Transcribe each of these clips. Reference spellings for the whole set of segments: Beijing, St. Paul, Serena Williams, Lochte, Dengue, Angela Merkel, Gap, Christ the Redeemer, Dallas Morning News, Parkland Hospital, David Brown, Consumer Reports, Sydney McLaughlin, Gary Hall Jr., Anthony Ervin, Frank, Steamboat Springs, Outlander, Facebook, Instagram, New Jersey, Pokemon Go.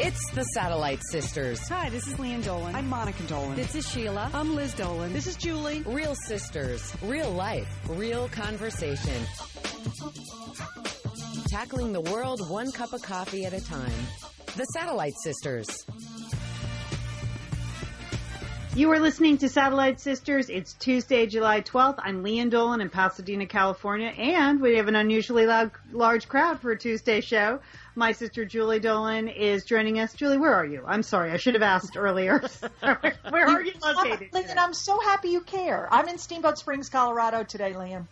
It's the Satellite Sisters. Hi, this is Leigh Anne Dolan. I'm Monica Dolan. This is Sheila. I'm Liz Dolan. This is Julie. Real sisters, real life, real conversation. Tackling the world one cup of coffee at a time. The Satellite Sisters. You are listening to Satellite Sisters. It's Tuesday, July 12th. I'm Leigh Anne Dolan in Pasadena, California, and we have an unusually large crowd for a Tuesday show. My sister Julie Dolan is joining us. Julie, where are you? I'm sorry, I should have asked earlier. Where are you located? Listen, I'm so happy you care. I'm in Steamboat Springs, Colorado today, Liam.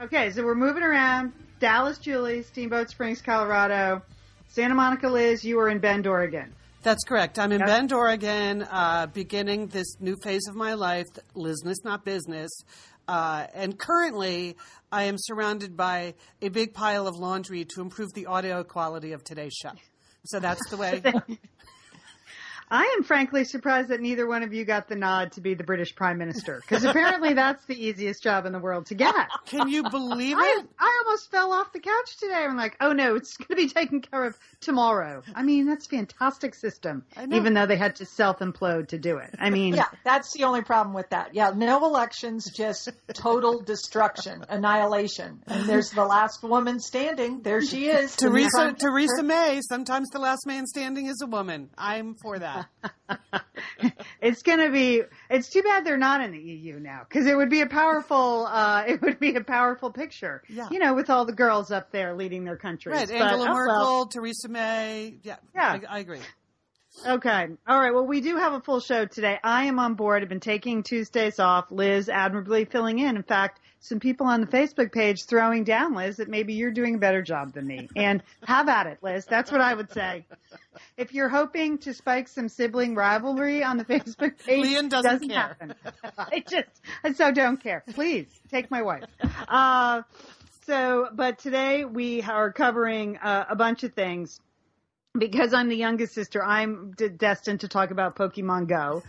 Okay, so we're moving around. Dallas, Julie, Steamboat Springs, Colorado. Santa Monica, Liz, you are in Bend, Oregon. That's correct. I'm in Bend, Oregon, beginning this new phase of my life, Lizness Not Business. And currently, I am surrounded by a big pile of laundry to improve the audio quality of today's show. So that's the way. I am frankly surprised that neither one of you got the nod to be the British Prime Minister, because apparently that's the easiest job in the world to get. Can you believe it? I almost fell off the couch today. I'm like, oh, no, it's going to be taken care of tomorrow. I mean, that's a fantastic system, even though they had to self-implode to do it. I mean, yeah, that's the only problem with that. Yeah, no elections, just total destruction, annihilation. And there's the last woman standing. There she is. Theresa May. Sometimes the last man standing is a woman. I'm for that. It's too bad they're not in the EU now, because it would be a powerful picture, you know, with all the girls up there leading their countries. Right, Angela Merkel, Theresa May. Yeah. I agree. Okay. All right. Well, we do have a full show today. I am on board. I've been taking Tuesdays off. Liz admirably filling in. In fact, some people on the Facebook page throwing down, Liz, that maybe you're doing a better job than me. And have at it, Liz. That's what I would say. If you're hoping to spike some sibling rivalry on the Facebook page, Leon doesn't care. Happen. I don't care. Please take my wife. But today we are covering a bunch of things. Because I'm the youngest sister, I'm destined to talk about Pokemon Go.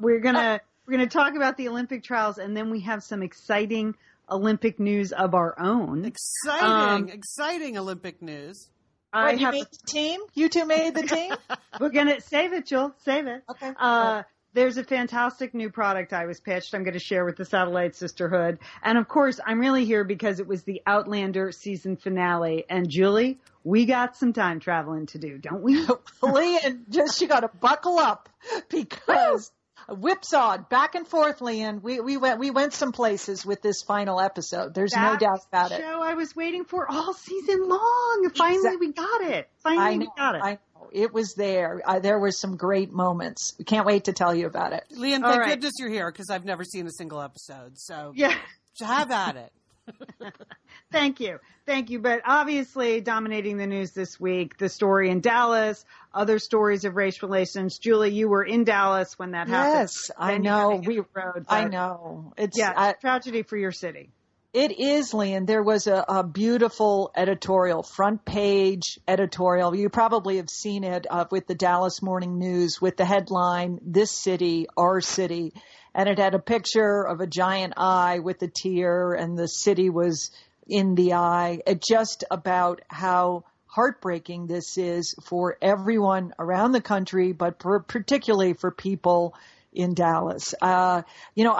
We're gonna talk about the Olympic trials, and then we have some exciting Olympic news of our own. Exciting Olympic news. You made the team? You two made the team? We're gonna save it, Jill. Save it. Okay. There's a fantastic new product I was pitched I'm going to share with the Satellite Sisterhood. And, of course, I'm really here because it was the Outlander season finale. And, Julie, we got some time traveling to do, don't we? Leigh, you got to buckle up because whipsawed back and forth, Leigh. We went some places with this final episode. There's no doubt about it. That's the show I was waiting for all season long. Finally, we got it. It was there. There were some great moments. We can't wait to tell you about it. Leigh, thank goodness you're here, because I've never seen a single episode. So have at it. Thank you. But obviously dominating the news this week, the story in Dallas, other stories of race relations. Julie, you were in Dallas when that happened. Yes, I know. I know. It's a tragedy for your city. It is, Leanne. There was a beautiful editorial, front page editorial. You probably have seen it with the Dallas Morning News with the headline, "This City, Our City." And it had a picture of a giant eye with a tear, and the city was in the eye. It just about how heartbreaking this is for everyone around the country, but particularly for people in Dallas. I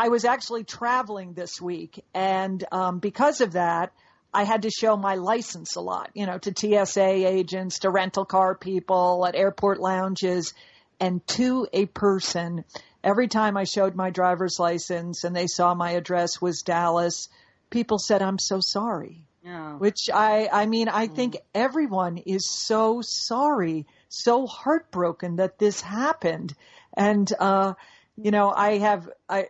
was actually traveling this week, and because of that, I had to show my license a lot, to TSA agents, to rental car people, at airport lounges, and to a person. Every time I showed my driver's license and they saw my address was Dallas, people said, "I'm so sorry." Yeah. Which I think everyone is so sorry, so heartbroken that this happened. And,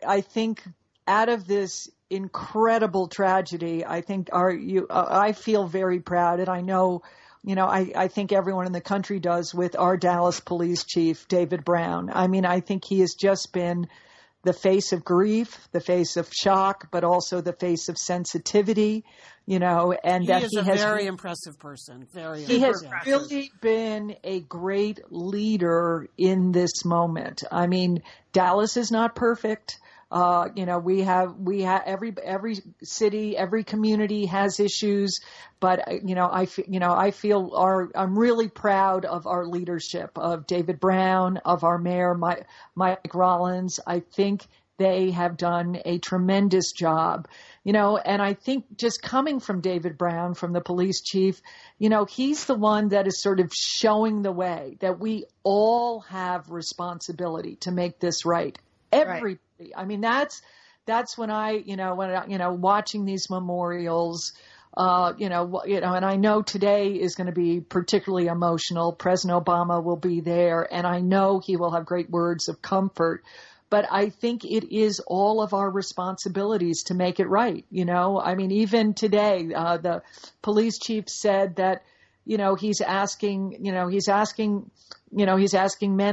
I think out of this incredible tragedy, I feel very proud. And I know, I think everyone in the country does with our Dallas police chief, David Brown. I mean, I think he has just been the face of grief, the face of shock, but also the face of sensitivity, you know, and that he has a very impressive person. He has really been a great leader in this moment. I mean, Dallas is not perfect. You know, we have every city, every community has issues, but I'm really proud of our leadership of David Brown, of our mayor, Mike Rollins. I think they have done a tremendous job, you know, and I think just coming from David Brown, from the police chief, you know, he's the one that is sort of showing the way that we all have responsibility to make this right. Everybody. Right. I mean, that's when I watching these memorials, and I know today is going to be particularly emotional. President Obama will be there, and I know he will have great words of comfort. But I think it is all of our responsibilities to make it right. You know, I mean, even today, the police chief said that, you know, he's asking men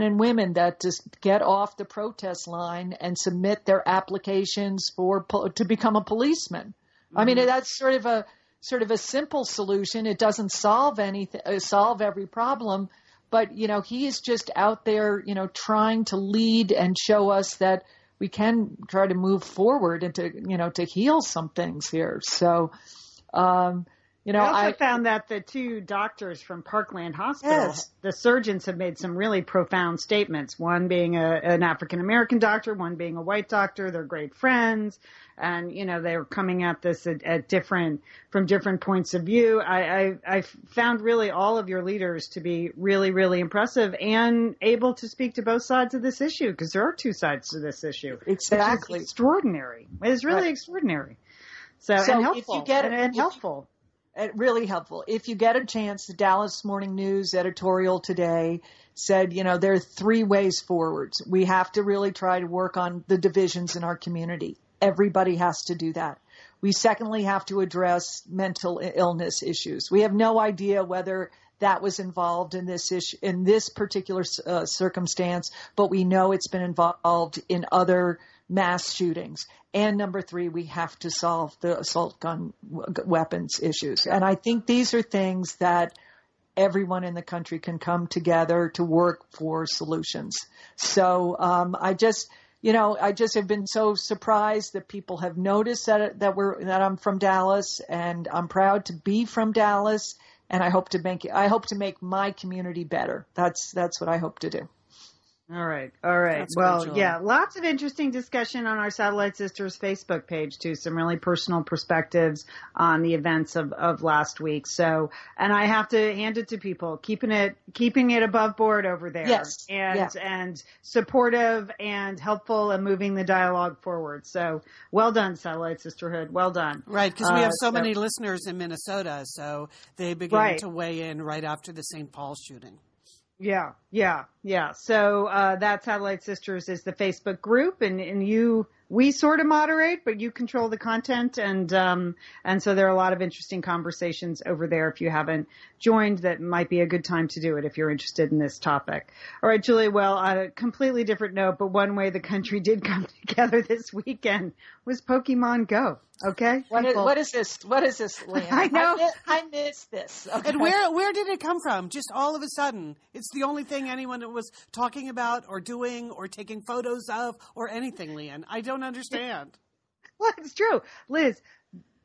and women that to get off the protest line and submit their applications to become a policeman. Mm-hmm. I mean, that's sort of a simple solution. It doesn't solve every problem, but you know, he is just out there, you know, trying to lead and show us that we can try to move forward and to heal some things here. So, you know, I also found that the two doctors from Parkland Hospital, yes, the surgeons have made some really profound statements, one being an African-American doctor, one being a white doctor. They're great friends. And, you know, they were coming at this from different points of view. I found really all of your leaders to be really, really impressive and able to speak to both sides of this issue, because there are two sides to this issue. Exactly. It's extraordinary. It's really extraordinary. So and helpful. If you get it, and helpful. Really helpful. If you get a chance, the Dallas Morning News editorial today said, you know, there are three ways forward. We have to really try to work on the divisions in our community. Everybody has to do that. We secondly have to address mental illness issues. We have no idea whether that was involved in this issue, in this particular circumstance, but we know it's been involved in other mass shootings. And number three, we have to solve the assault gun weapons issues. And I think these are things that everyone in the country can come together to work for solutions. So I just have been so surprised that people have noticed that I'm from Dallas, and I'm proud to be from Dallas. And I hope to make my community better. That's what I hope to do. All right. That's well, yeah, lots of interesting discussion on our Satellite Sisters Facebook page, too. Some really personal perspectives on the events of last week. So, and I have to hand it to people, keeping it above board over there. Yes. And supportive and helpful and moving the dialogue forward. So well done, Satellite Sisterhood. Well done. Right. Because we have so many listeners in Minnesota. So they began to weigh in right after the St. Paul shooting. Yeah. So that Satellite Sisters is the Facebook group, and we sort of moderate, but you control the content, and so there are a lot of interesting conversations over there. If you haven't joined, that might be a good time to do it if you're interested in this topic. All right, Julie. Well, on a completely different note, but one way the country did come together this weekend was Pokemon Go. Okay. What is this, Leigh Anne? I know. I miss this. Okay. And where did it come from? Just all of a sudden. It's the only thing anyone was talking about or doing or taking photos of or anything, Leigh Anne. I don't understand. Well, it's true. Liz,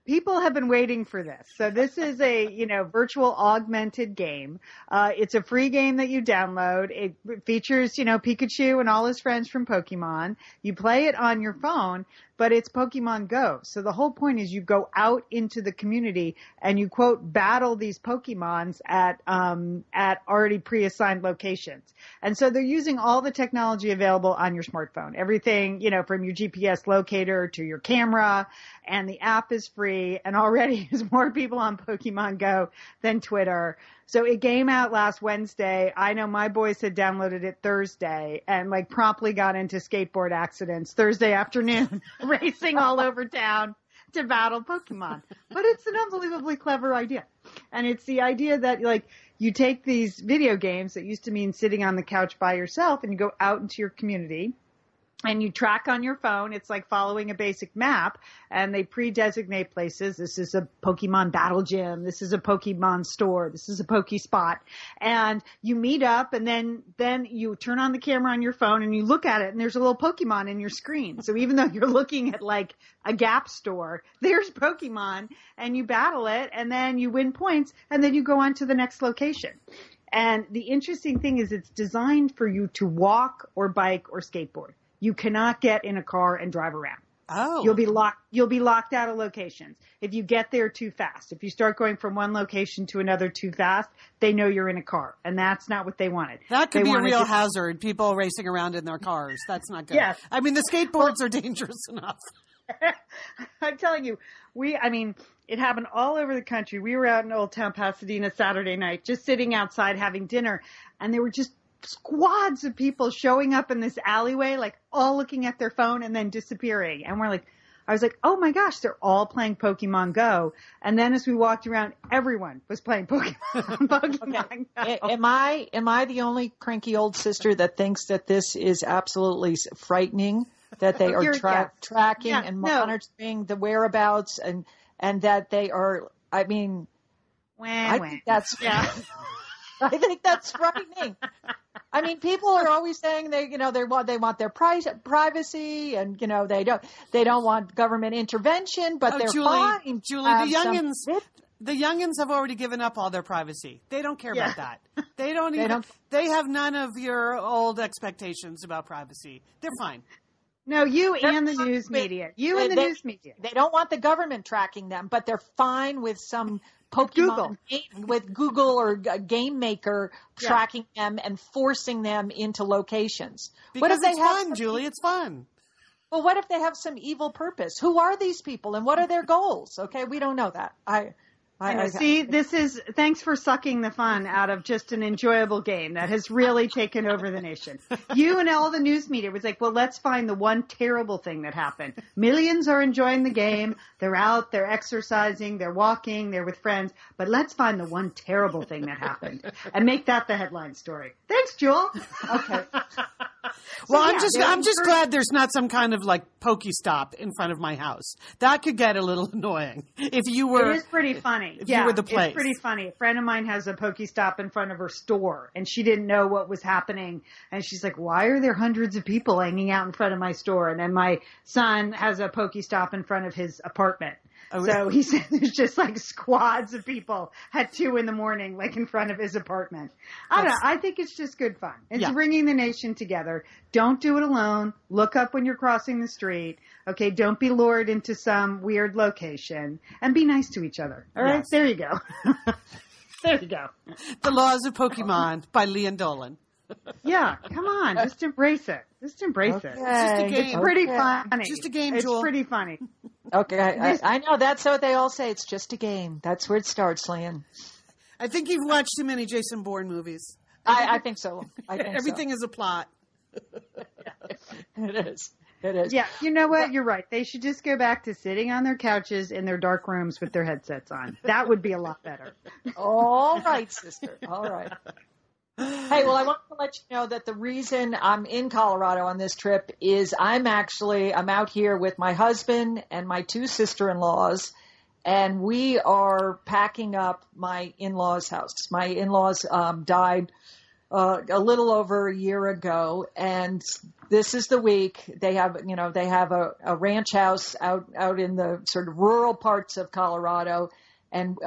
people have been waiting for this. So this is a, virtual augmented game. It's a free game that you download. It features, Pikachu and all his friends from Pokemon. You play it on your phone, but it's Pokemon Go. So the whole point is you go out into the community and you, quote, battle these Pokemons at already pre-assigned locations. And so they're using all the technology available on your smartphone. Everything, from your GPS locator to your camera, and the app is free, and already there's more people on Pokemon Go than Twitter. So it came out last Wednesday. I know my boys had downloaded it Thursday and promptly got into skateboard accidents Thursday afternoon, racing all over town to battle Pokemon. But it's an unbelievably clever idea. And it's the idea that you take these video games that used to mean sitting on the couch by yourself and you go out into your community. and you track on your phone. It's like following a basic map, and they pre-designate places. This is a Pokemon battle gym. This is a Pokemon store. This is a Poke spot. And you meet up, and then you turn on the camera on your phone, and you look at it, and there's a little Pokemon in your screen. So even though you're looking at, like, a Gap store, there's Pokemon, and you battle it, and then you win points, and then you go on to the next location. And the interesting thing is it's designed for you to walk or bike or skateboard. You cannot get in a car and drive around. Oh. You'll be locked out of locations. If you get there too fast, if you start going from one location to another too fast, they know you're in a car, and that's not what they wanted. That could be a real hazard, people racing around in their cars. That's not good. Yes. I mean, the skateboards are dangerous enough. I'm telling you, it happened all over the country. We were out in Old Town Pasadena Saturday night, just sitting outside having dinner, and they were just squads of people showing up in this alleyway, like all looking at their phone and then disappearing. And I was like, oh my gosh, they're all playing Pokemon Go. And then as we walked around, everyone was playing Pokemon okay. Go. Am I the only cranky old sister that thinks that this is absolutely frightening, that they are tracking and monitoring the whereabouts and that they are, I think that's frightening. I mean, people are always saying they want their privacy, and they don't want government intervention, but they're fine. Julie, the youngins have already given up all their privacy. They don't care about that. They don't they have none of your old expectations about privacy. They're fine. No, news media. They don't want the government tracking them, but they're fine with some Pokemon with Google or Game Maker tracking them and forcing them into locations. Because it's fun, Julie. It's fun. Well, what if they have some evil purpose? Who are these people and what are their goals? Okay, we don't know that. Thanks for sucking the fun out of just an enjoyable game that has really taken over the nation. You and all the news media was like, well, let's find the one terrible thing that happened. Millions are enjoying the game. They're out, they're exercising, they're walking, they're with friends. But let's find the one terrible thing that happened and make that the headline story. Thanks, Jewel. Okay. I'm just glad there's not some kind of like Pokestop in front of my house. That could get a little annoying. It is pretty funny. You were the place. It's pretty funny. A friend of mine has a Pokestop in front of her store, and she didn't know what was happening. And she's like, "Why are there hundreds of people hanging out in front of my store?" And then my son has a Pokestop in front of his apartment. Oh, so he said there's just like squads of people at 2 a.m, like in front of his apartment. I don't know. I think it's just good fun. It's bringing the nation together. Don't do it alone. Look up when you're crossing the street. Okay. Don't be lured into some weird location, and be nice to each other. All right. There you go. There you go. The Laws of Pokemon by Leigh Anne Dolan. Yeah, come on. Just embrace it. It. It's just a game. It's pretty funny. It's just a game, Jewel. It's pretty funny. Okay, I know. That's what they all say. It's just a game. That's where it starts, Lan. I think you've watched too many Jason Bourne movies. I think so. Everything is a plot. It is. It is. Yeah, you know what? You're right. They should just go back to sitting on their couches in their dark rooms with their headsets on. That would be a lot better. All right, sister. All right. Hey, well, I want to let you know that the reason I'm in Colorado on this trip is I'm out here with my husband and my 2 sister-in-laws, and we are packing up my in-laws' house. My in-laws died a little over a year ago, and this is the week they have a ranch house out in the sort of rural parts of Colorado. And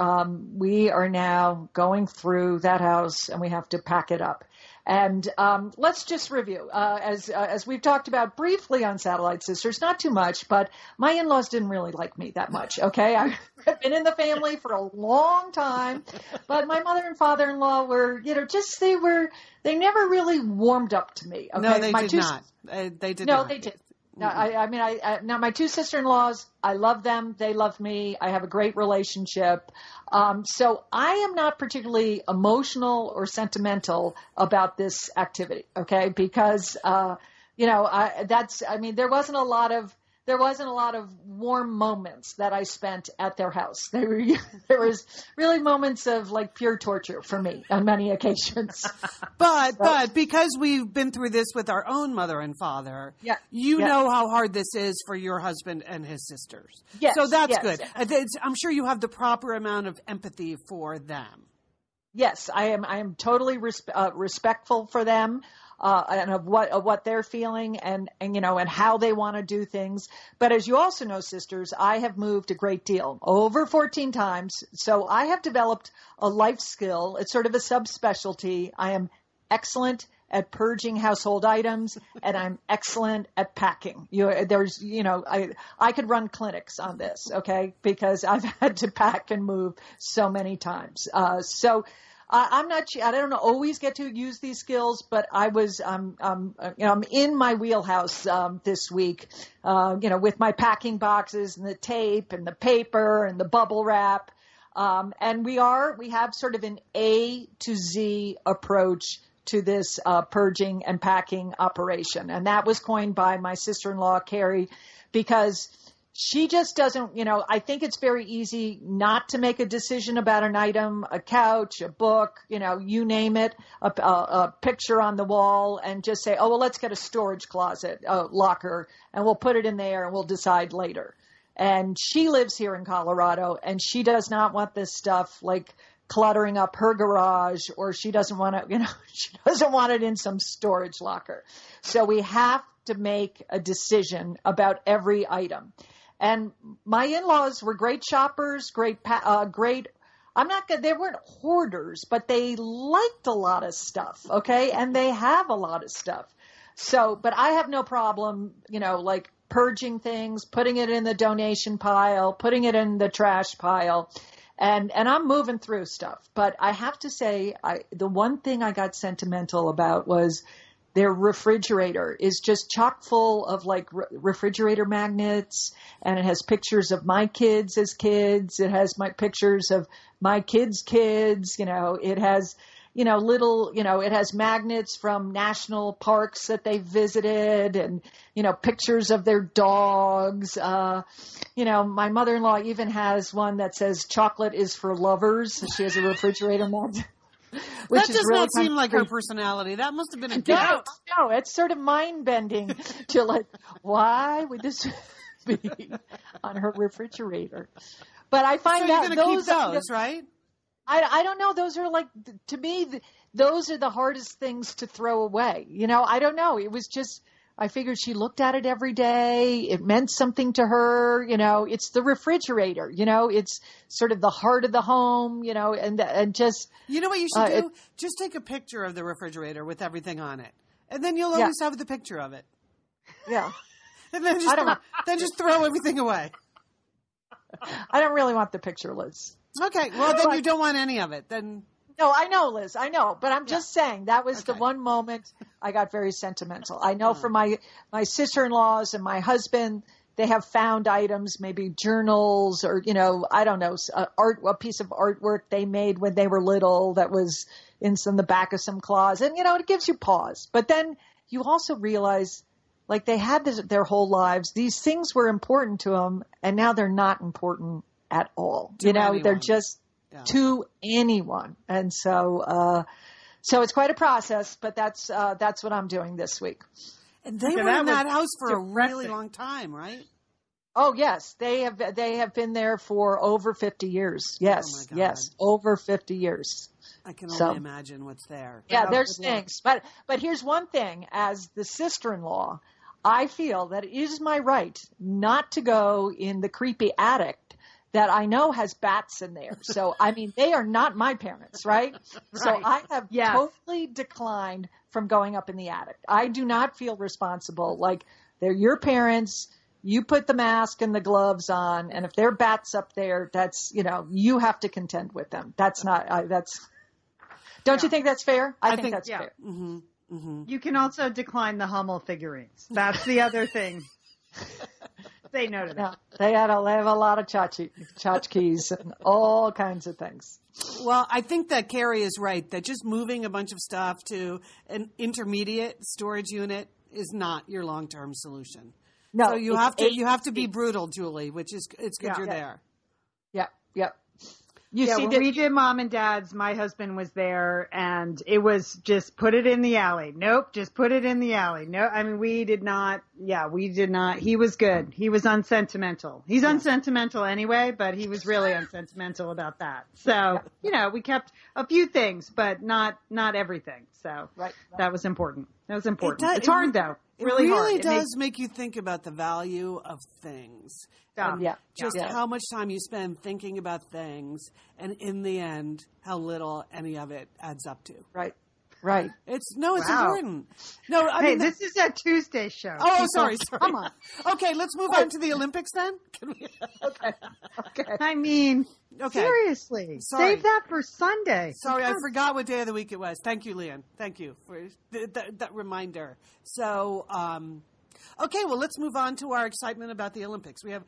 we are now going through that house, and we have to pack it up. And let's just review. As we've talked about briefly on Satellite Sisters, not too much, but my in-laws didn't really like me that much, okay? I've been in the family for a long time, but my mother and father-in-law were, they never really warmed up to me. Okay? No, they did not. No, they did. No, now my 2 sister-in-laws, I love them. They love me. I have a great relationship. So I am not particularly emotional or sentimental about this activity, okay? Because, there wasn't a lot of there wasn't a lot of warm moments that I spent at their house. There was really moments of like pure torture for me on many occasions. But because we've been through this with our own mother and father, yeah, you know how hard this is for your husband and his sisters. Yes, so that's good. Yes. I'm sure you have the proper amount of empathy for them. Yes, I am totally respectful for them. And of what they're feeling and you know, and how they want to do things. But as you also know, sisters, I have moved a great deal, over 14 times. So I have developed a life skill. It's sort of a subspecialty. I am excellent at purging household items, and I'm excellent at packing. I could run clinics on this, okay, because I've had to pack and move so many times. I don't always get to use these skills, but I was, I'm in my wheelhouse this week, with my packing boxes and the tape and the paper and the bubble wrap. And we have sort of an A to Z approach to this purging and packing operation. And that was coined by my sister-in-law, Carrie, because she just doesn't, I think it's very easy not to make a decision about an item, a couch, a book, you name it, a picture on the wall, and just say, oh, well, let's get a storage closet, a locker, and we'll put it in there and we'll decide later. And she lives here in Colorado, and she does not want this stuff like cluttering up her garage, or she doesn't want it in some storage locker. So we have to make a decision about every item. And my in-laws were great shoppers, great. They weren't hoarders, but they liked a lot of stuff. Okay. And they have a lot of stuff. So, but I have no problem, like purging things, putting it in the donation pile, putting it in the trash pile, and I'm moving through stuff. But I have to say, the one thing I got sentimental about was their refrigerator is just chock full of like refrigerator magnets, and it has pictures of my kids as kids. It has my pictures of my kids' kids. It has, little, it has magnets from national parks that they visited, and, pictures of their dogs. My mother-in-law even has one that says chocolate is for lovers. She has a refrigerator magnet. That does really not seem like her personality. That must have been a doubt. No, it's sort of mind-bending to like, why would this be on her refrigerator? But I find that those, right? I don't know. Those are like, to me, those are the hardest things to throw away. I don't know. It was just, I figured she looked at it every day. It meant something to her. It's the refrigerator, it's sort of the heart of the home, and just, you know what you should do? Just take a picture of the refrigerator with everything on it. And then you'll always have the picture of it. Yeah. And then just throw everything away. I don't really want the picture, Liz. Okay. Well, then you don't want any of it. Then. No, I know, Liz. I know. But I'm just saying that was the one moment I got very sentimental. I know for my sister-in-laws and my husband, they have found items, maybe journals or, I don't know, a piece of artwork they made when they were little that was in the back of some closet. And, it gives you pause. But then you also realize, like, they had this their whole lives. These things were important to them, and now they're not important at all. They're just... Yeah. To anyone. And so it's quite a process, but that's what I'm doing this week. And they were in that house for a really long time, right? Oh yes. They have been there for over 50 years. Yes. Oh yes. Over 50 years. I can only imagine what's there. Yeah. There's things, but here's one thing. As the sister-in-law, I feel that it is my right not to go in the creepy attic that I know has bats in there. So, I mean, they are not my parents, right? Right. So I have totally declined from going up in the attic. I do not feel responsible. Like, they're your parents. You put the mask and the gloves on. And if there are bats up there, that's, you have to contend with them. That's not, don't you think that's fair? I think that's fair. Mm-hmm. Mm-hmm. You can also decline the Hummel figurines. That's the other thing. They know that. No, they have a lot of tchotchkes and all kinds of things. Well, I think that Carrie is right, that just moving a bunch of stuff to an intermediate storage unit is not your long-term solution. No, so you have to be brutal, Julie, which is it's good you're there. Yeah, yeah. When we did Mom and Dad's, my husband was there, and it was just put it in the alley. Nope, just put it in the alley. No, I mean, we did not. He was good. He was unsentimental. He's unsentimental anyway, but he was really unsentimental about that. So, we kept a few things, but not everything. So that was important. It's hard, though. It really does make you think about the value of things. And how much time you spend thinking about things, and in the end, how little any of it adds up to. Right. It's important. No, I mean, this is a Tuesday show. Oh, sorry. Come on. Okay, let's move on to the Olympics then. Can we... Okay. I mean, seriously, save that for Sunday. Sorry, I forgot what day of the week it was. Thank you, Leigh Anne. Thank you for that reminder. So, okay, well, let's move on to our excitement about the Olympics. We have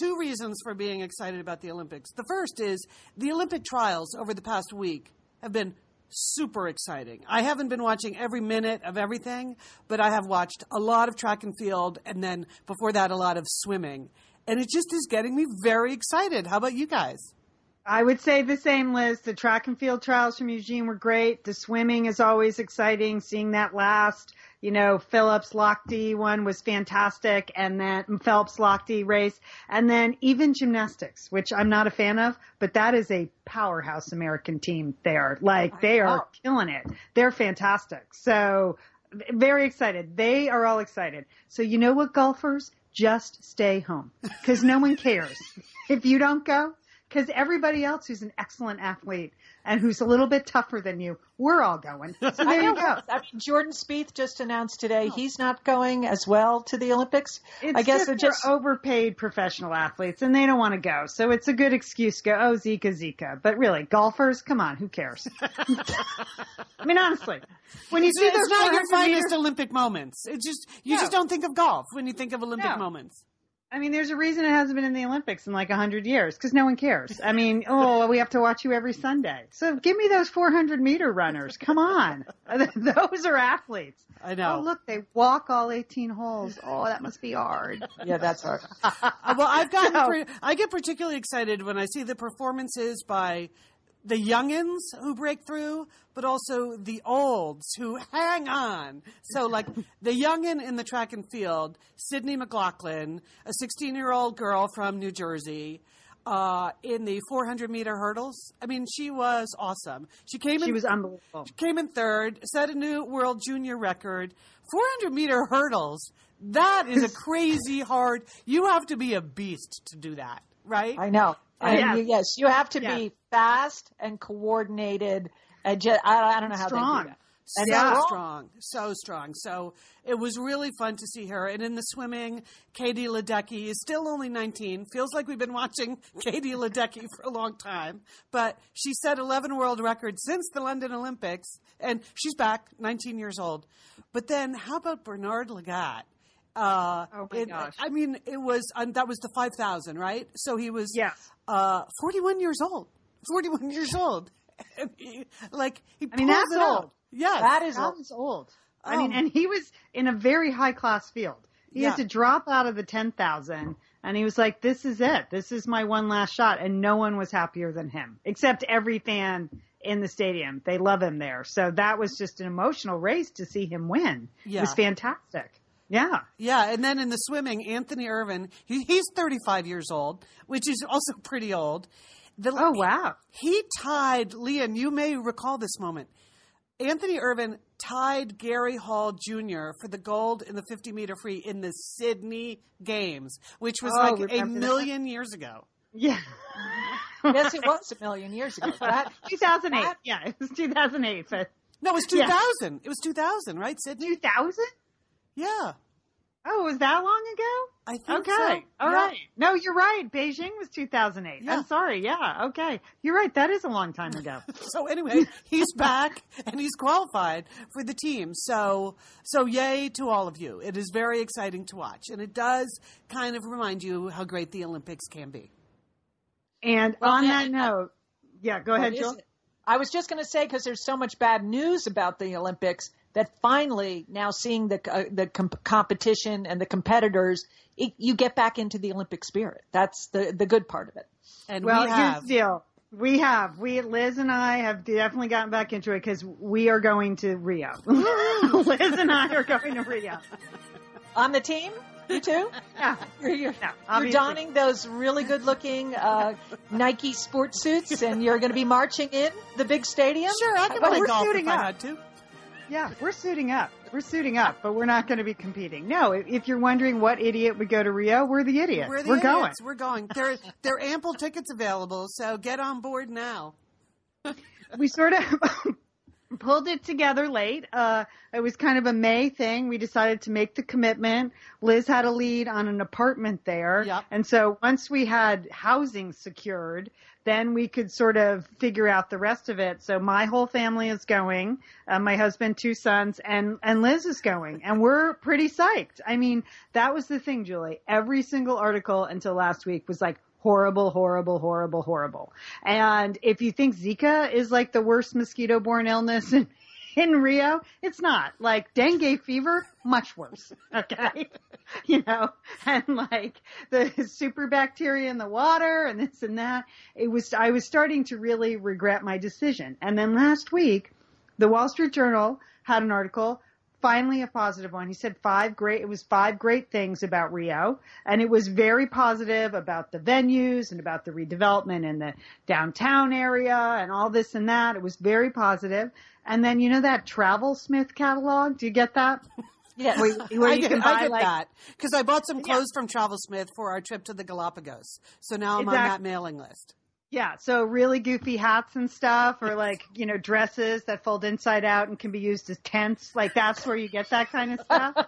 two reasons for being excited about the Olympics. The first is the Olympic trials over the past week have been super exciting. I haven't been watching every minute of everything, but I have watched a lot of track and field, and then before that, a lot of swimming. And it just is getting me very excited. How about you guys? I would say the same, Liz. The track and field trials from Eugene were great. The swimming is always exciting. Seeing that last, Phelps Lochte one was fantastic. And then Phelps Lochte race. And then even gymnastics, which I'm not a fan of, but that is a powerhouse American team there. Like, they are killing it. They're fantastic. So very excited. They are all excited. So you know what, golfers? Just stay home, because no one cares if you don't go. Because everybody else who's an excellent athlete and who's a little bit tougher than you, we're all going. So there you go. I mean, Jordan Spieth just announced today he's not going as well to the Olympics. I guess they're just overpaid professional athletes, and they don't want to go. So it's a good excuse to go, oh, Zika. But really, golfers, come on, who cares? I mean, honestly, when you see those not your finest Olympic moments, it's just you just don't think of golf when you think of Olympic moments. I mean, there's a reason it hasn't been in the Olympics in like 100 years, because no one cares. I mean, we have to watch you every Sunday. So give me those 400-meter runners. Come on. Those are athletes. I know. Oh, look, they walk all 18 holes. Oh, that must be hard. Yeah, that's hard. Well, I get particularly excited when I see the performances by the youngins who break through, but also the olds who hang on. So, like, the youngin in the track and field, Sydney McLaughlin, a 16-year-old girl from New Jersey, in the 400-meter hurdles. I mean, she was awesome. She was unbelievable. She came in third, set a new world junior record. 400-meter hurdles, that is a crazy hard – you have to be a beast to do that, right? I know. Yes, you have to be fast and coordinated, and just, I don't know how they do that. And so strong. So it was really fun to see her. And in the swimming, Katie Ledecky is still only 19. Feels like we've been watching Katie Ledecky for a long time. But she set 11 world records since the London Olympics, and she's back, 19 years old. But then how about Bernard Lagat? Oh my gosh. I mean, it was, that was the 5,000, right? So he was 41 years old. And that's old. Yes. That is old. I mean, and he was in a very high class field. He had to drop out of the 10,000, and he was like, this is it. This is my one last shot. And no one was happier than him, except every fan in the stadium. They love him there. So that was just an emotional race to see him win. Yeah. It was fantastic. Yeah. Yeah. And then in the swimming, Anthony Ervin, he's 35 years old, which is also pretty old. Wow. He tied, Leigh Anne, you may recall this moment. Anthony Ervin tied Gary Hall Jr. for the gold in the 50-meter free in the Sydney Games, which was years ago. Yeah. Yes, it was a million years ago. 2008. It was 2008. But... No, it was 2000. It was 2000, right, Sydney? 2000? Yeah. Oh, was that long ago? I think so. Okay. All right. No, you're right. Beijing was 2008. Yeah. I'm sorry. Yeah. Okay. You're right. That is a long time ago. So anyway, he's back and he's qualified for the team. So yay to all of you. It is very exciting to watch. And it does kind of remind you how great the Olympics can be. And go ahead, Jill. I was just going to say, because there's so much bad news about the Olympics, that finally now seeing the competition and the competitors, you get back into the Olympic spirit. That's the good part of it. And well, here's the deal. Liz and I have definitely gotten back into it because we are going to Rio. Liz and I are going to Rio. On the team? You too? Yeah. You're donning those really good-looking Nike sports suits, and you're going to be marching in the big stadium? Sure, I can play golf if I had to. Yeah, we're suiting up. We're suiting up, but we're not going to be competing. No, if you're wondering what idiot would go to Rio, we're the idiots. We're going. We're going. There are ample tickets available, so get on board now. We sort of pulled it together late. It was kind of a May thing. We decided to make the commitment. Liz had a lead on an apartment there. Yep. And so once we had housing secured, then we could sort of figure out the rest of it. So my whole family is going, my husband, two sons, and Liz is going. And we're pretty psyched. I mean, that was the thing, Julie. Every single article until last week was like, horrible, horrible, horrible, horrible. And if you think Zika is like the worst mosquito-borne illness in Rio, it's not. Like dengue fever, much worse. Okay. You know, and like the super bacteria in the water and this and that. I was starting to really regret my decision. And then last week, the Wall Street Journal had an article, finally a positive one. He said five great things about Rio, and it was very positive about the venues and about the redevelopment and the downtown area and all this and that. It was very positive. And then, you know, that TravelSmith catalog, do you get that? Yes. Where I can buy, I get like, that because I bought some clothes from TravelSmith for our trip to the Galapagos. So now I'm on that mailing list. Yeah, so really goofy hats and stuff, or like, you know, dresses that fold inside out and can be used as tents. Like, that's where you get that kind of stuff.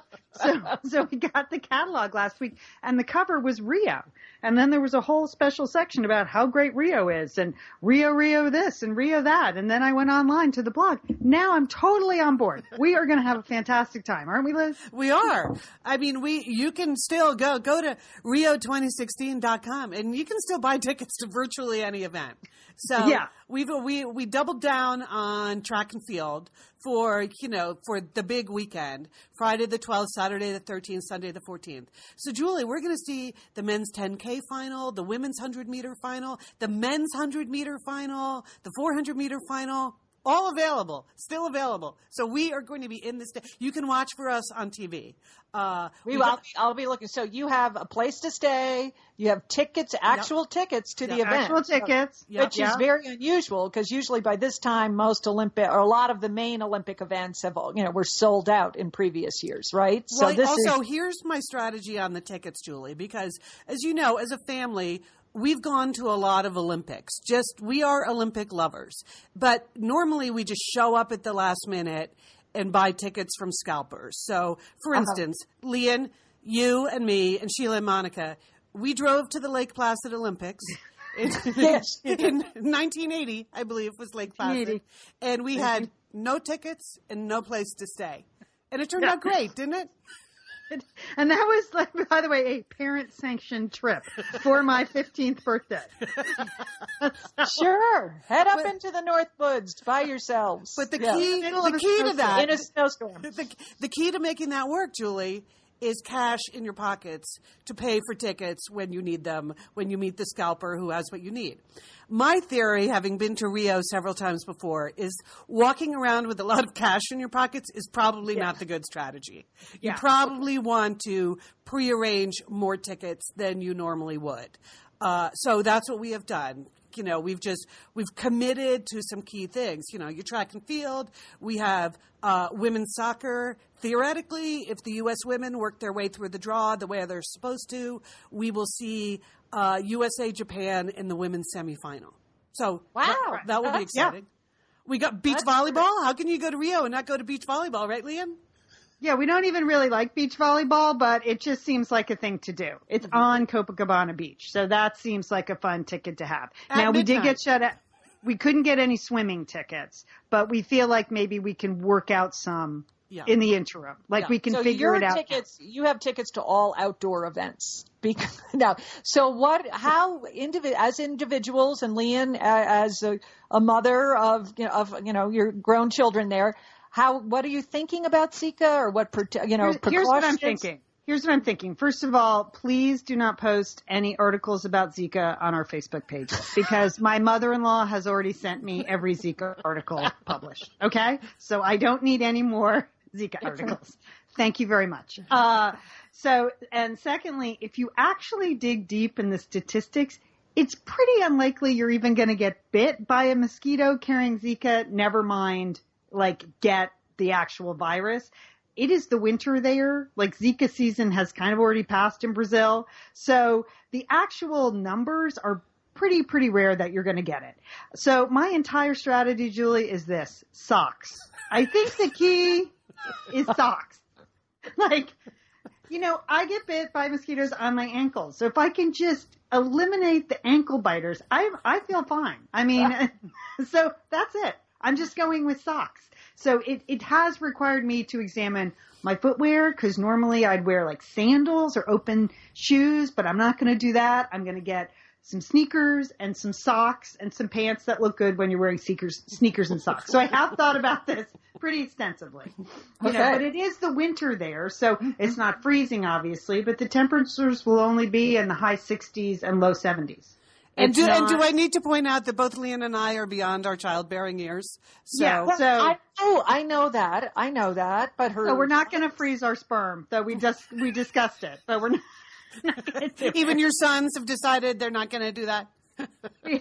So we got the catalog last week, and the cover was Rio. And then there was a whole special section about how great Rio is, and Rio this, and Rio that. And then I went online to the blog. Now I'm totally on board. We are going to have a fantastic time, aren't we, Liz? We are. I mean, you can still go to Rio2016.com, and you can still buy tickets to virtually any event. So yeah. We doubled down on track and field for the big weekend, Friday the 12th, Saturday the 13th, Sunday the 14th. So, Julie, we're going to see the men's 10K final, the women's 100-meter final, the men's 100-meter final, the 400-meter final, all available, still available. So we are going to be in this day. You can watch for us on TV. I'll be looking. So you have a place to stay. You have tickets, tickets to the event. Actual tickets. Which is very unusual because usually by this time, most Olympic or a lot of the main Olympic events were sold out in previous years, right? Well, so here's my strategy on the tickets, Julie, because as you know, as a family, we've gone to a lot of Olympics. We are Olympic lovers. But normally we just show up at the last minute and buy tickets from scalpers. So, for instance, Leigh Anne, you and me and Sheila and Monica, we drove to the Lake Placid Olympics in 1980, I believe, was Lake Placid. And we had no tickets and no place to stay. And it turned out great, didn't it? And that was, like, by the way, a parent-sanctioned trip for my 15th birthday. Sure. Head up into the North Woods by yourselves. But the key to making that work, Julie, is cash in your pockets to pay for tickets when you need them, when you meet the scalper who has what you need. My theory, having been to Rio several times before, is walking around with a lot of cash in your pockets is probably not the good strategy. Yeah. You probably want to prearrange more tickets than you normally would. So that's what we have done. You know, we've committed to some key things. You know, your track and field. We have women's soccer. Theoretically, if the U.S. women work their way through the draw the way they're supposed to, we will see USA-Japan in the women's semifinal. So that will be exciting. Yeah. We got beach volleyball. Great. How can you go to Rio and not go to beach volleyball, right, Liam? Yeah, we don't even really like beach volleyball, but it just seems like a thing to do. It's on Copacabana Beach, so that seems like a fun ticket to have. Now, we did get shut out. We couldn't get any swimming tickets, but we feel like maybe we can work out some in the interim. Like we can figure it out. You have tickets to all outdoor events. As individuals and Leigh Anne as a mother of your grown children there, What are you thinking about Zika, or what, precautions? Here's what I'm thinking. First of all, please do not post any articles about Zika on our Facebook page, because my mother-in-law has already sent me every Zika article published. Okay? So I don't need any more Zika articles. Thank you very much. And secondly, if you actually dig deep in the statistics, it's pretty unlikely you're even going to get bit by a mosquito carrying Zika, never mind, get the actual virus. It is the winter there. Zika season has kind of already passed in Brazil. So the actual numbers are pretty rare that you're going to get it. So my entire strategy, Julie, is this. Socks. I think the key is socks. I get bit by mosquitoes on my ankles. So if I can just eliminate the ankle biters, I feel fine. So that's it. I'm just going with socks. So it has required me to examine my footwear, because normally I'd wear sandals or open shoes, but I'm not going to do that. I'm going to get some sneakers and some socks and some pants that look good when you're wearing sneakers and socks. So I have thought about this pretty extensively. But it is the winter there, so it's not freezing, obviously, but the temperatures will only be in the high 60s and low 70s. And do I need to point out that both Leigh Anne and I are beyond our childbearing years? So, yeah, so I know that. But so we're not going to freeze our sperm. Though we discussed it. So we're not going to. Even your sons have decided they're not going to do that. I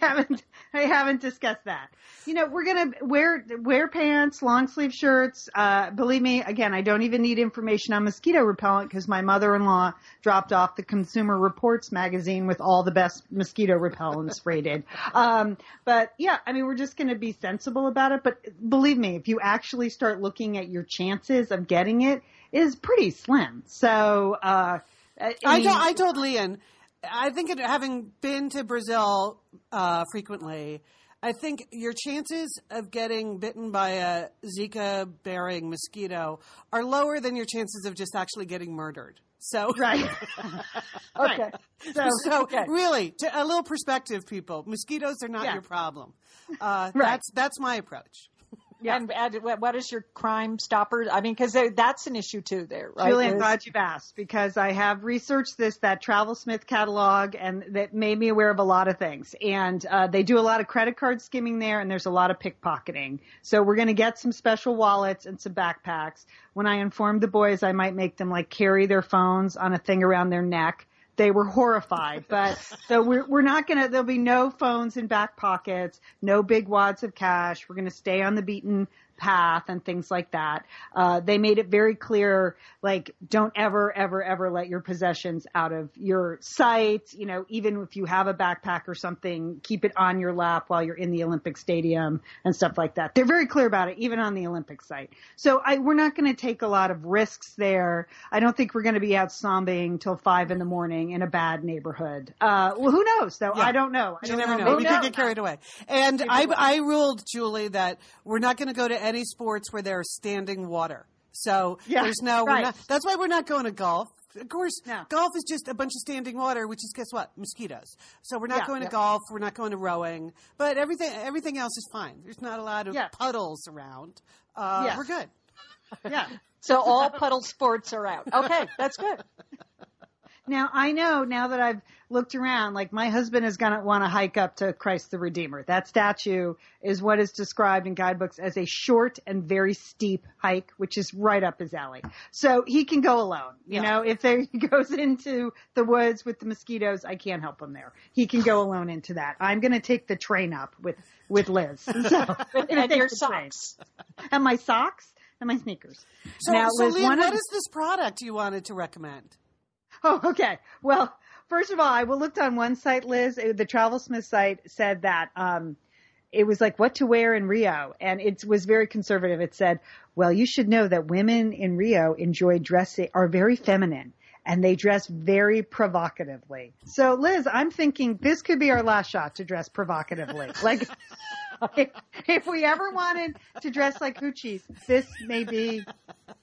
haven't discussed that. We're going to wear pants, long sleeve shirts. Believe me, again, I don't even need information on mosquito repellent, because my mother-in-law dropped off the Consumer Reports magazine with all the best mosquito repellents rated. We're just going to be sensible about it. But believe me, if you actually start looking at your chances of getting it, it is pretty slim. So I told Leigh Anne, I think having been to Brazil frequently, I think your chances of getting bitten by a Zika-bearing mosquito are lower than your chances of just actually getting murdered. So right. Okay. Really, to a little perspective, people, mosquitoes are not your problem. Right. That's my approach. Yeah. And what is your Crime Stoppers? Because that's an issue too there, right? Julie, I'm glad you've asked, because I have researched that TravelSmith catalog, and that made me aware of a lot of things. And they do a lot of credit card skimming there, and there's a lot of pickpocketing. So we're going to get some special wallets and some backpacks. When I informed the boys, I might make them carry their phones on a thing around their neck. They were horrified, but so we're not going to, there'll be no phones in back pockets, no big wads of cash. We're going to stay on the beaten path and things like that. They made it very clear, don't ever let your possessions out of your sight. Even if you have a backpack or something, keep it on your lap while you're in the Olympic Stadium and stuff like that. They're very clear about it, even on the Olympic site. So we're not going to take a lot of risks there. I don't think we're going to be out zombieing till 5 a.m. in a bad neighborhood. Who knows though? Yeah. I don't know. You never know. We could get carried away. And I ruled, Julie, that we're not going to go to any sports where there's standing water. So there's no, right. That's why we're not going to golf. Of course, golf is just a bunch of standing water, which is, guess what? Mosquitoes. So we're not going to golf. We're not going to rowing, but everything else is fine. There's not a lot of puddles around. We're good. Yeah. So all puddle sports are out. Okay. That's good. Now, I know, now that I've looked around, my husband is going to want to hike up to Christ the Redeemer. That statue is what is described in guidebooks as a short and very steep hike, which is right up his alley. So he can go alone. You know, if he goes into the woods with the mosquitoes, I can't help him there. He can go alone into that. I'm going to take the train up with Liz. So, and your socks. Train. And my socks and my sneakers. So, now, Liz, Leigh Anne, what is this product you wanted to recommend? Oh, okay. Well, first of all, I looked on one site, Liz. The TravelSmith site said that it was what to wear in Rio, and it was very conservative. It said, well, you should know that women in Rio are very feminine, and they dress very provocatively. So, Liz, I'm thinking this could be our last shot to dress provocatively. If we ever wanted to dress like hoochies, this may be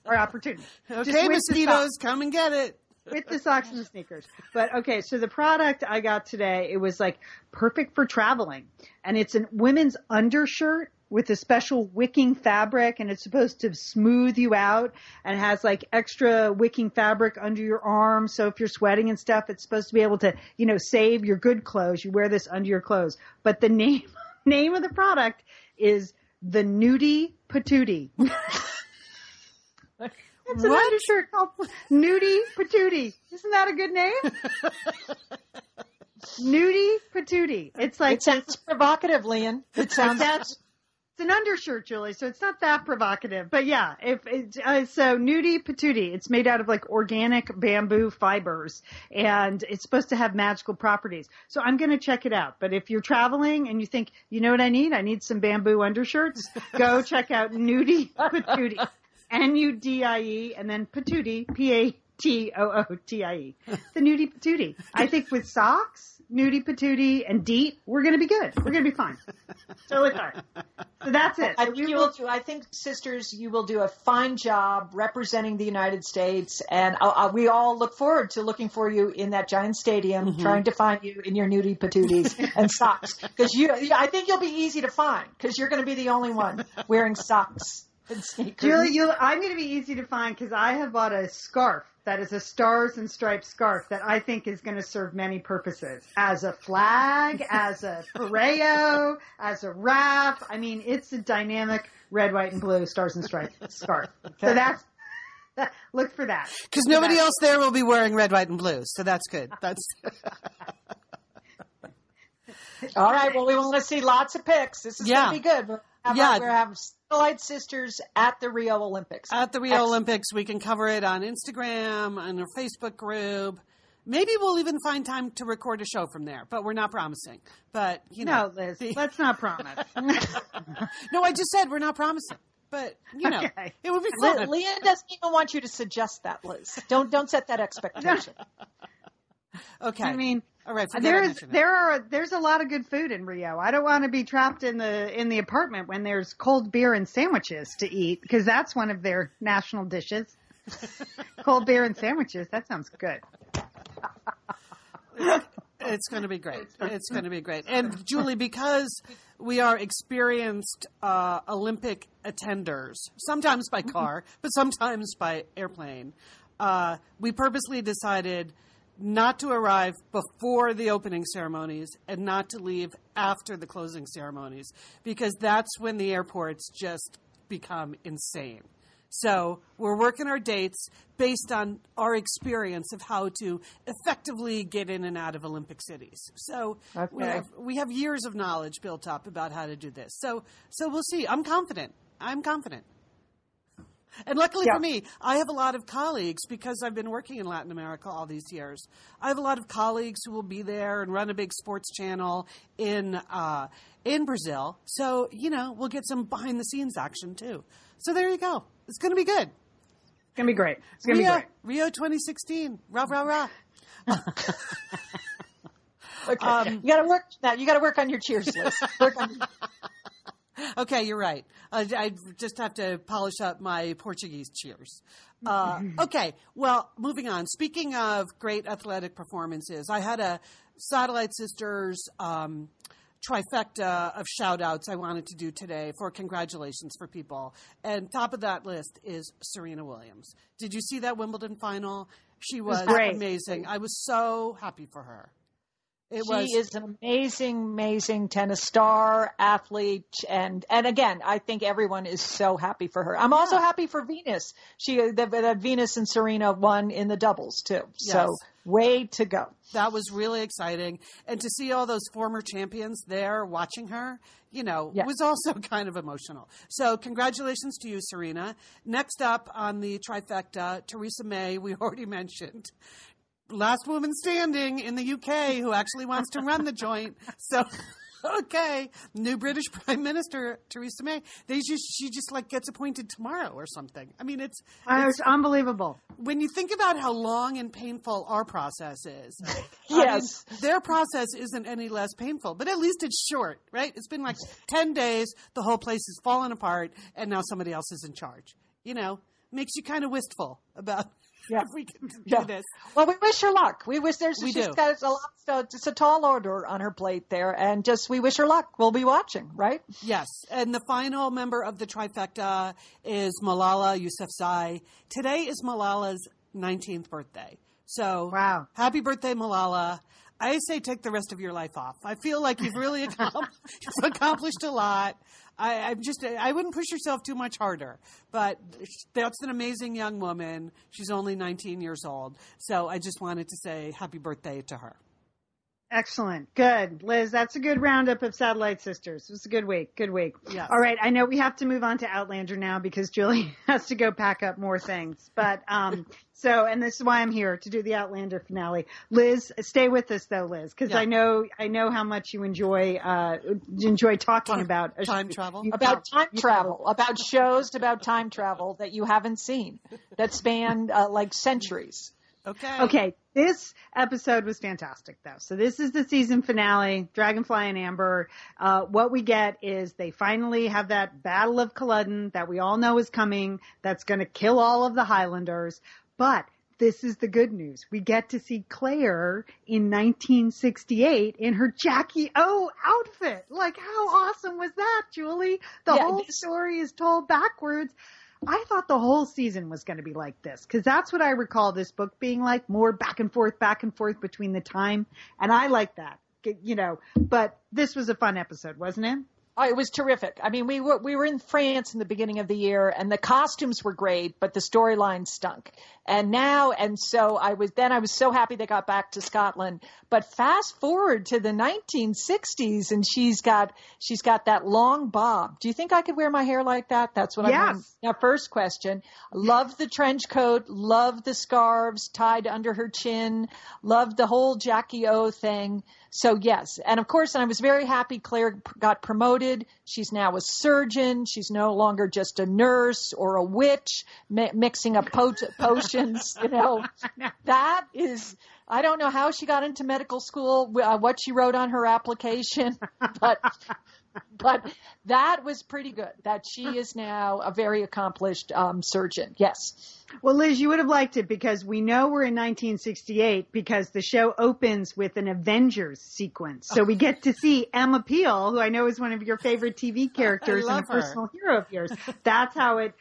our opportunity. Okay, mosquitoes, come and get it. With the socks and the sneakers. But okay, so the product I got today, it was perfect for traveling. And it's a women's undershirt with a special wicking fabric, and it's supposed to smooth you out, and has like extra wicking fabric under your arm. So if you're sweating and stuff, it's supposed to be able to, you know, save your good clothes. You wear this under your clothes. But the name of the product is the Nudie Patootie. That's an undershirt called Nudie Patootie. Isn't that a good name? Nudie Patootie. It's like, it sounds provocative, Leanne. It sounds. It's an undershirt, Julie, so it's not that provocative. But yeah, so Nudie Patootie. It's made out of like organic bamboo fibers, and it's supposed to have magical properties. So I'm going to check it out. But if you're traveling and you think, you know what I need some bamboo undershirts, go check out Nudie Patootie. Nudie, and then Patootie, Patootie. The Nudie Patootie. I think with socks, Nudie Patootie, and DEET, we're going to be good. We're going to be fine. So it's all right. So that's it. I think sisters, you will do a fine job representing the United States, and we all look forward to looking for you in that giant stadium, mm-hmm. trying to find you in your Nudie Patooties and socks. Because I think you'll be easy to find, because you're going to be the only one wearing socks. Julie, I'm going to be easy to find because I have bought a scarf that is a stars and stripes scarf that I think is going to serve many purposes. As a flag, as a pareo, as a wrap. I mean, it's a dynamic red, white, and blue stars and stripes scarf. Okay. So look for that. Because nobody else there will be wearing red, white, and blue. So that's good. That's all right. Well, we want to see lots of pics. This is going to be good. We're having Satellite Sisters at the Rio Olympics. At the Rio Olympics. We can cover it on Instagram, on our Facebook group. Maybe we'll even find time to record a show from there, but we're not promising. But, No, Liz, let's not promise. No, I just said we're not promising. But, it would be fun. Leanne doesn't even want you to suggest that, Liz. Don't set that expectation. Okay. I mean... All right, there's a lot of good food in Rio. I don't want to be trapped in the apartment when there's cold beer and sandwiches to eat, because that's one of their national dishes. Cold beer and sandwiches. That sounds good. It's going to be great. It's going to be great. And Julie, because we are experienced Olympic attenders, sometimes by car, but sometimes by airplane, we purposely decided not to arrive before the opening ceremonies and not to leave after the closing ceremonies, because that's when the airports just become insane. So we're working our dates based on our experience of how to effectively get in and out of Olympic cities. So we have years of knowledge built up about how to do this. So we'll see. I'm confident. And luckily for me, I have a lot of colleagues, because I've been working in Latin America all these years. I have a lot of colleagues who will be there and run a big sports channel in Brazil. So, we'll get some behind the scenes action too. So there you go. It's going to be good. It's going to be great. It's going to be great. Rio 2016. Rah, rah, rah. Okay. You got to work now. You got to work on your cheers list. Okay, you're right. I just have to polish up my Portuguese cheers. Okay, well, moving on. Speaking of great athletic performances, I had a Satellite Sisters trifecta of shout-outs I wanted to do today for congratulations for people. And top of that list is Serena Williams. Did you see that Wimbledon final? She was amazing. I was so happy for her. She is an amazing tennis star, athlete, and again, I think everyone is so happy for her. I'm also happy for Venus. Venus and Serena won in the doubles too. Yes. So way to go. That was really exciting, and to see all those former champions there watching her, was also kind of emotional. So congratulations to you, Serena. Next up on the trifecta, Theresa May. We already mentioned. Last woman standing in the UK who actually wants to run the joint. So, okay, new British Prime Minister Theresa May. She just like gets appointed tomorrow or something. I mean, it's unbelievable when you think about how long and painful our process is. Yes, I mean, their process isn't any less painful, but at least it's short, right? It's been like 10 days. The whole place has fallen apart, and now somebody else is in charge. Makes you kind of wistful about Yes. If we can do this. Well, we wish her luck. We wish she's got a lot. So it's a tall order on her plate there, and just we wish her luck. We'll be watching, right? Yes. And the final member of the trifecta is Malala Yousafzai. Today is Malala's 19th birthday. So wow. Happy birthday, Malala. I say take the rest of your life off. I feel like you've really accomplished a lot. I wouldn't push yourself too much harder, but that's an amazing young woman. She's only 19 years old. So I just wanted to say happy birthday to her. Excellent. Good. Liz, that's a good roundup of Satellite Sisters. It was a good week. Good week. Yes. All right. I know we have to move on to Outlander now because Julie has to go pack up more things. But and this is why I'm here to do the Outlander finale. Liz, stay with us though, Liz, because I know how much you enjoy talking about time travel, about shows about time travel that you haven't seen that span like centuries. Okay. This episode was fantastic, though. So this is the season finale, Dragonfly and Amber. What we get is they finally have that Battle of Culloden that we all know is coming. That's going to kill all of the Highlanders. But this is the good news. We get to see Claire in 1968 in her Jackie O outfit. Like, how awesome was that, Julie? The whole story is told backwards. I thought the whole season was going to be like this because that's what I recall this book being like, more back and forth between the time. And I like that, but this was a fun episode, wasn't it? Oh, it was terrific. I mean, we were in France in the beginning of the year and the costumes were great, but the storyline stunk. And so I was so happy they got back to Scotland, but fast forward to the 1960s and she's got that long bob. Do you think I could wear my hair like that? That's what I mean. Now, first question, love the trench coat, love the scarves tied under her chin, love the whole Jackie O thing. So yes. And of course, I was very happy Claire got promoted. She's now a surgeon. She's no longer just a nurse or a witch mixing up potions. That is, I don't know how she got into medical school, what she wrote on her application, but that was pretty good that she is now a very accomplished surgeon. Yes. Well, Liz, you would have liked it because we know we're in 1968 because the show opens with an Avengers sequence. So we get to see Emma Peel, who I know is one of your favorite TV characters and a personal hero of yours. That's how it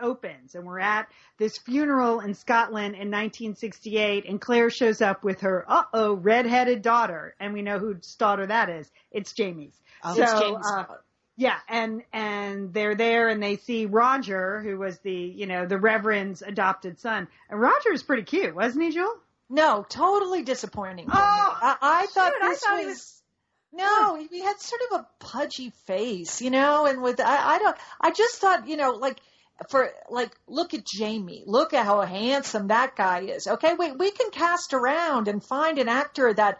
opens. And we're at this funeral in Scotland in 1968, and Claire shows up with her, redheaded daughter. And we know whose daughter that is. It's Jamie's. Yeah, and they're there and they see Roger, who was the Reverend's adopted son. And Roger is pretty cute, wasn't he, Jewel? No, totally disappointing. Oh, he had sort of a pudgy face, and look at Jamie. Look at how handsome that guy is. Okay, we can cast around and find an actor that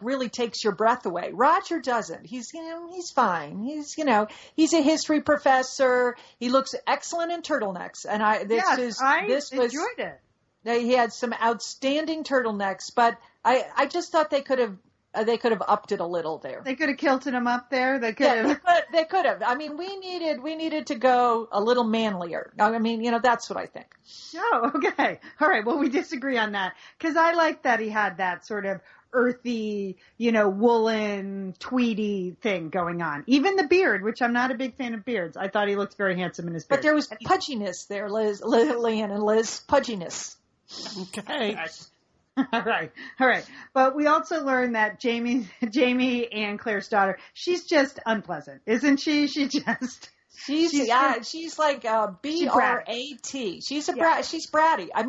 really takes your breath away. Roger doesn't. He's, he's fine. He's, he's a history professor. He looks excellent in turtlenecks. And I enjoyed it. He had some outstanding turtlenecks, but I just thought they could have upped it a little there. They could have kilted him up there. They could have. I mean, we needed to go a little manlier. I mean, that's what I think. Oh, okay. All right. Well, we disagree on that because I like that he had that sort of earthy, woolen, tweedy thing going on. Even the beard, which I'm not a big fan of beards. I thought he looked very handsome in his beard. But there was pudginess there, Leigh Anne and Liz. Pudginess. Okay. All right. But we also learned that Jamie and Claire's daughter, she's just unpleasant, isn't she? She's like a brat. She's a brat. She's bratty. I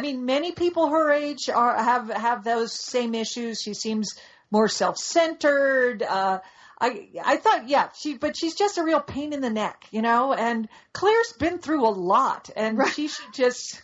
mean, many people her age have those same issues. She seems more self-centered. I thought she's just a real pain in the neck, and Claire's been through a lot and she should just,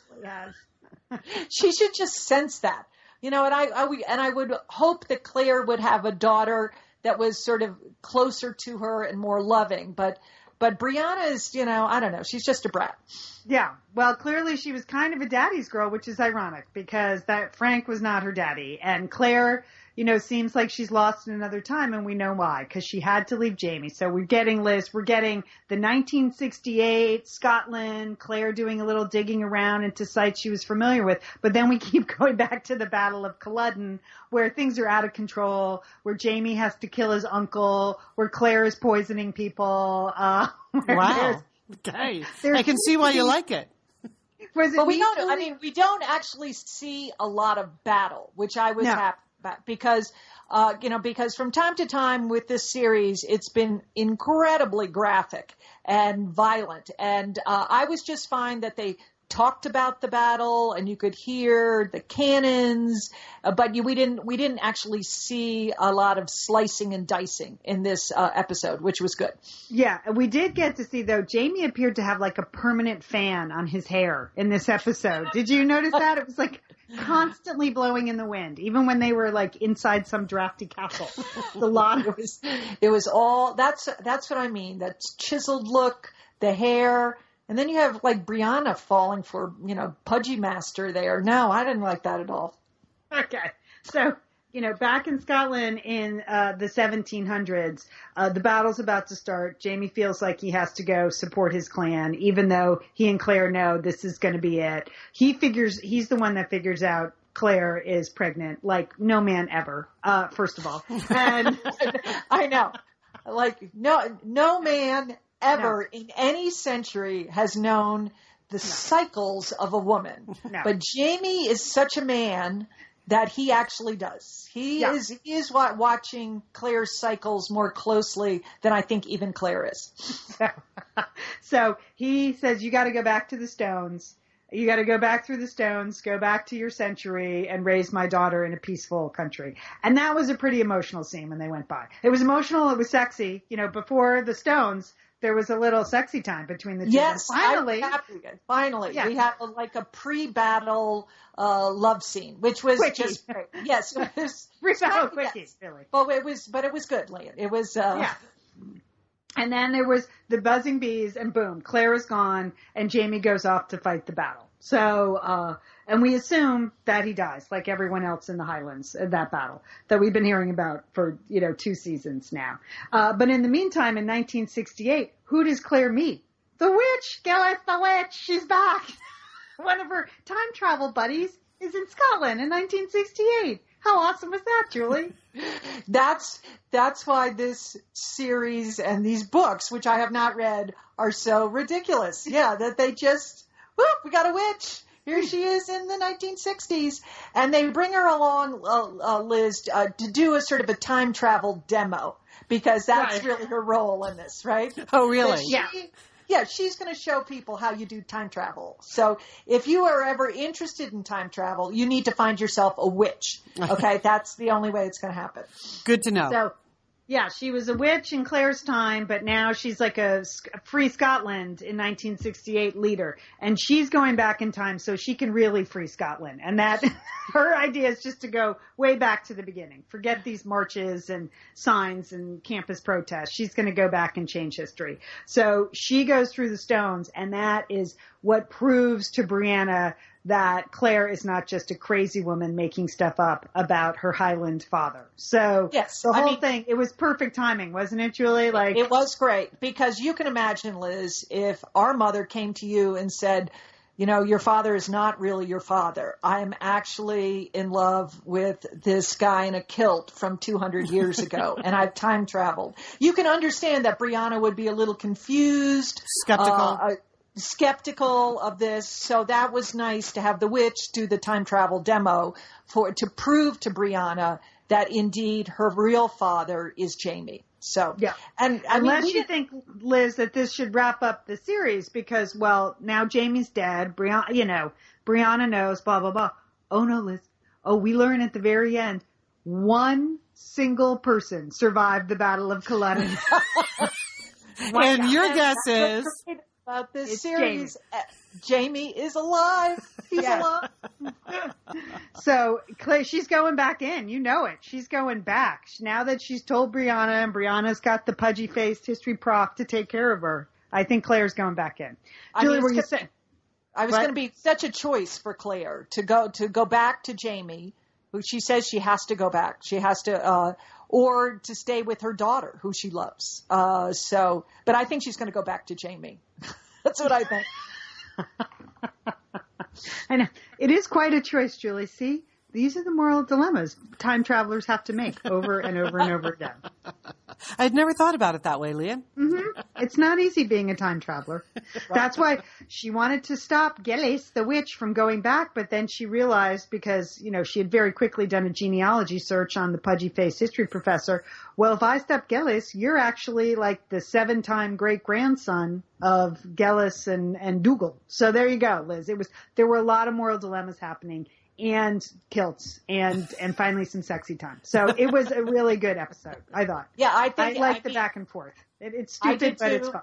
she should just sense that, and I would hope that Claire would have a daughter that was sort of closer to her and more loving. But Brianna is, I don't know. She's just a brat. Yeah. Well, clearly she was kind of a daddy's girl, which is ironic because that Frank was not her daddy. And Claire, you know, seems like she's lost in another time, and we know why, because she had to leave Jamie. So we're getting, Liz, we're getting the 1968 Scotland, Claire doing a little digging around into sites she was familiar with, but then we keep going back to the Battle of Culloden, where things are out of control, where Jamie has to kill his uncle, where Claire is poisoning people. Wow. Okay. I can see why you like it. But we don't, I mean, we don't actually see a lot of battle, which I was happy about, because, you know, because from time to time with this series, it's been incredibly graphic and violent. And I was just fine that they talked about the battle and you could hear the cannons, but we didn't actually see a lot of slicing and dicing in this episode, which was good. Yeah, we did get to see, though, Jamie appeared to have like a permanent fan on his hair in this episode. Did you notice that? It was like constantly blowing in the wind, even when they were like inside some drafty castle. The lot it was all that's what I mean. That chiseled look, the hair. And then you have like Brianna falling for, you know, Pudgy Master there. No, I didn't like that at all. Okay. So, you know, back in Scotland in the 1700s, the battle's about to start. Jamie feels like he has to go support his clan, even though he and Claire know this is going to be it. He figures he's the one that figures out Claire is pregnant, like no man ever, first of all. And I know, like no man ever in any century has known the cycles of a woman. But Jamie is such a man that he actually does. He is watching Claire's cycles more closely than I think even Claire is. So he says, you got to go back to the stones. You got to go back through the stones, go back to your century, and raise my daughter in a peaceful country. And that was a pretty emotional scene when they went by. It was emotional. It was sexy. You know, before the stones, there was a little sexy time between the two. Yes, finally, yeah. We have a pre-battle love scene, which was quickie. Just great. Yes, it was pre-battle quickies, really. But it was good, Leigh. It was And then there was the buzzing bees, and boom, Claire is gone, and Jamie goes off to fight the battle. So, and we assume that he dies, like everyone else in the Highlands, in that battle that we've been hearing about for, you know, 2 seasons now. But in the meantime, in 1968, who does Claire meet? The witch! Geillis the witch! She's back! One of her time travel buddies is in Scotland in 1968. How awesome was that, Julie? That's why this series and these books, which I have not read, are so ridiculous. Yeah, that they just, whoop, we got a witch. Here she is in the 1960s. And they bring her along, Liz, to do a sort of a time travel demo, because that's really her role in this, right? Oh, really? Yeah, she's going to show people how you do time travel. So if you are ever interested in time travel, you need to find yourself a witch. Okay, that's the only way it's going to happen. Good to know. So, yeah, she was a witch in Claire's time, but now she's like a Free Scotland in 1968 leader. And she's going back in time so she can really free Scotland. And that her idea is just to go way back to the beginning. Forget these marches and signs and campus protests. She's going to go back and change history. So she goes through the stones, and that is what proves to Brianna that Claire is not just a crazy woman making stuff up about her Highland father. So the whole thing, it was perfect timing, wasn't it, Julie? Like it was great, because you can imagine, Liz, if our mother came to you and said, you know, your father is not really your father. I'm actually in love with this guy in a kilt from 200 years ago, and I've time traveled. You can understand that Brianna would be a little confused. Skeptical of this, so that was nice to have the witch do the time travel demo to prove to Brianna that indeed her real father is Jamie. So and unless you think, Liz, that this should wrap up the series because now Jamie's dead, Brianna, you know, Brianna knows, blah blah blah. Oh no, Liz. Oh, we learn at the very end one single person survived the Battle of Culloden. And your guess is. About this series, Jamie is alive. He's alive. So Claire, she's going back in. You know it. She's going back. Now that she's told Brianna and Brianna's got the pudgy-faced history prof to take care of her, I think Claire's going back in. Julie, what were you saying? I was going to be such a choice for Claire to go back to Jamie She says she has to go back. She has to, or to stay with her daughter, who she loves. But I think she's going to go back to Jamie. That's what I think. I know. It is quite a choice, Julie. See, these are the moral dilemmas time travelers have to make over and over and over again. I'd never thought about it that way, Leigh Anne. Mm-hmm. It's not easy being a time traveler. That's why she wanted to stop Geillis, the witch, from going back, but then she realized, because, you know, she had very quickly done a genealogy search on the pudgy-faced history professor, well, if I stop Geillis, you're actually like the 7-time great-grandson of Geillis and Dougal. So there you go, Liz. There were a lot of moral dilemmas happening, and kilts, and finally some sexy time. So it was a really good episode, I thought. Yeah, I think I liked the back and forth. It's stupid, but it's fun.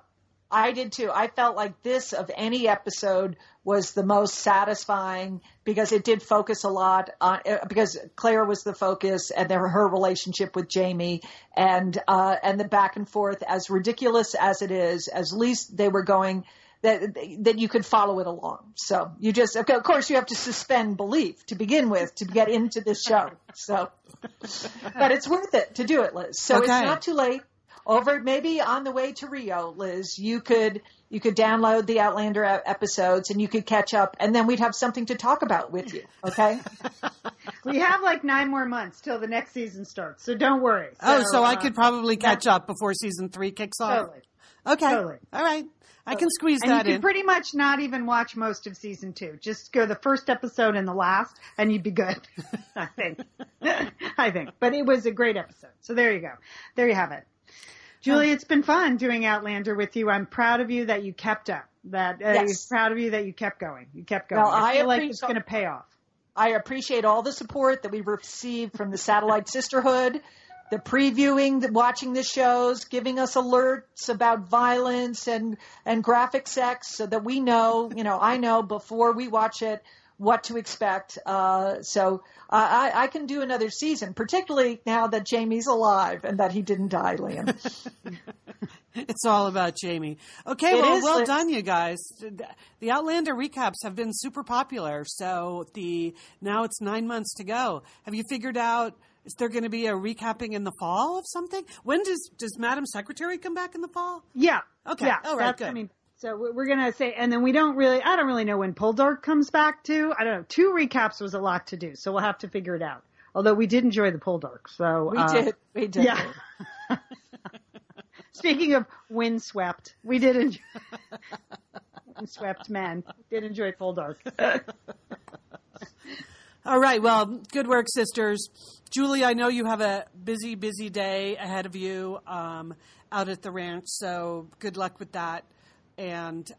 I did too. I felt like this of any episode was the most satisfying because it did focus a lot on, because Claire was the focus and her relationship with Jamie and the back and forth, as ridiculous as it is, as least they were going, that you could follow it along. So you just, of course, you have to suspend belief to begin with to get into this show. So, but it's worth it to do it, Liz. So okay. It's not too late. Over maybe on the way to Rio, Liz, you could download the Outlander episodes and you could catch up, and then we'd have something to talk about with you. Okay. We have like 9 more months till the next season starts, so don't worry. So I could probably catch up before season 3 kicks off. Totally. Okay. Totally. All right. I can squeeze that in. And you can pretty much not even watch most of season 2. Just go the first episode and the last, and you'd be good, I think. But it was a great episode. So there you go. There you have it. Julie, it's been fun doing Outlander with you. I'm proud of you that you kept up. Yes. Proud of you that you kept going. Well, I feel like it's going to pay off. I appreciate all the support that we received from the Satellite Sisterhood. The previewing, watching the shows, giving us alerts about violence and graphic sex so that we know, I know before we watch it what to expect. So I can do another season, particularly now that Jamie's alive and that he didn't die, Leigh Anne. It's all about Jamie. Okay, well done, you guys. The Outlander recaps have been super popular, so now it's 9 months to go. Have you figured out, is there going to be a recapping in the fall of something? When does Madam Secretary come back in the fall? Yeah. Okay. Yeah. All right. Good. So we're going to say, and then I don't really know when Poldark comes back too. I don't know. 2 recaps was a lot to do, so we'll have to figure it out. Although we did enjoy the Poldark, so we did. Yeah. Speaking of windswept, we did enjoy windswept men. Did enjoy Poldark. All right. Well, good work, sisters. Julie, I know you have a busy, busy day ahead of you out at the ranch, so good luck with that. And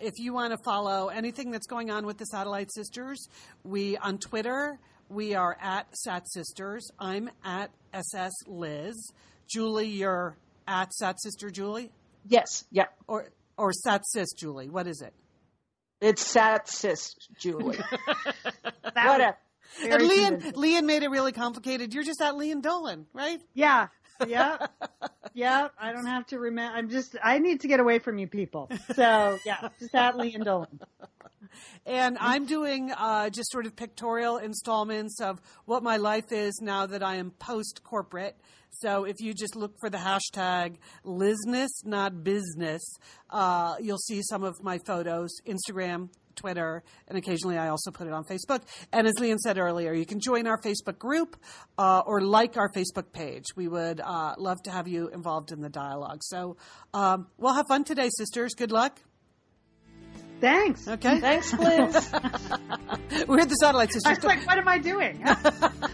if you want to follow anything that's going on with the Satellite Sisters, on Twitter, we are at Sat Sisters. I'm at SS Liz. Julie, you're at Sat Sister Julie? Yes. Yeah. Or Sat Sis Julie. What is it? It's Sat Sis Julie. Whatever. And Leigh Anne made it really complicated. You're just at Liam Dolan, right? Yeah. Yeah. Yeah. I don't have to remember. I need to get away from you people. So yeah, just at Liam Dolan. And I'm doing just sort of pictorial installments of what my life is now that I am post-corporate. So if you just look for the hashtag Lizness, not business, you'll see some of my photos, Instagram, Twitter, and occasionally I also put it on Facebook. And as Leigh Anne said earlier, you can join our Facebook group or like our Facebook page. We would love to have you involved in the dialogue. So we'll have fun today, sisters. Good luck. Thanks. Okay. Thanks, Liz. We're at the Satellite Sisters. I was like, what am I doing?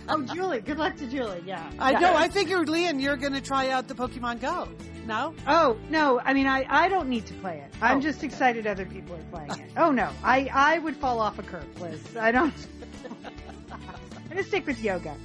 Oh, Julie. Good luck to Julie. Yeah. I know. I figured, Leigh Anne, you're going to try out the Pokemon Go. No? Oh, no. I mean, I don't need to play it. I'm just excited other people are playing it. Oh, no. I would fall off a curb, Liz. I don't. I'm going to stick with yoga.